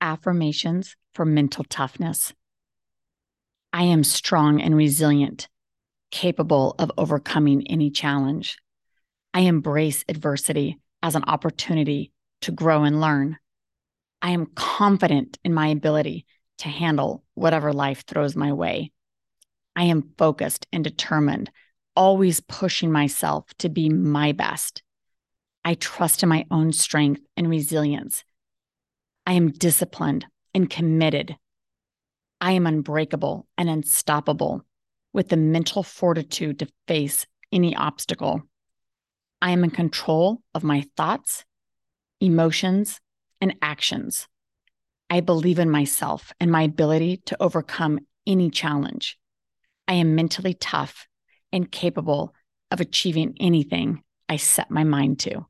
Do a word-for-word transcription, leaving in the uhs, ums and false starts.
affirmations for mental toughness. I am strong and resilient, capable of overcoming any challenge. I embrace adversity as an opportunity to grow and learn. I am confident in my ability to handle whatever life throws my way. I am focused and determined, always pushing myself to be my best. I trust in my own strength and resilience. I am disciplined and committed. I am unbreakable and unstoppable with the mental fortitude to face any obstacle. I am in control of my thoughts, emotions, and actions. I believe in myself and my ability to overcome any challenge. I am mentally tough and capable of achieving anything I set my mind to.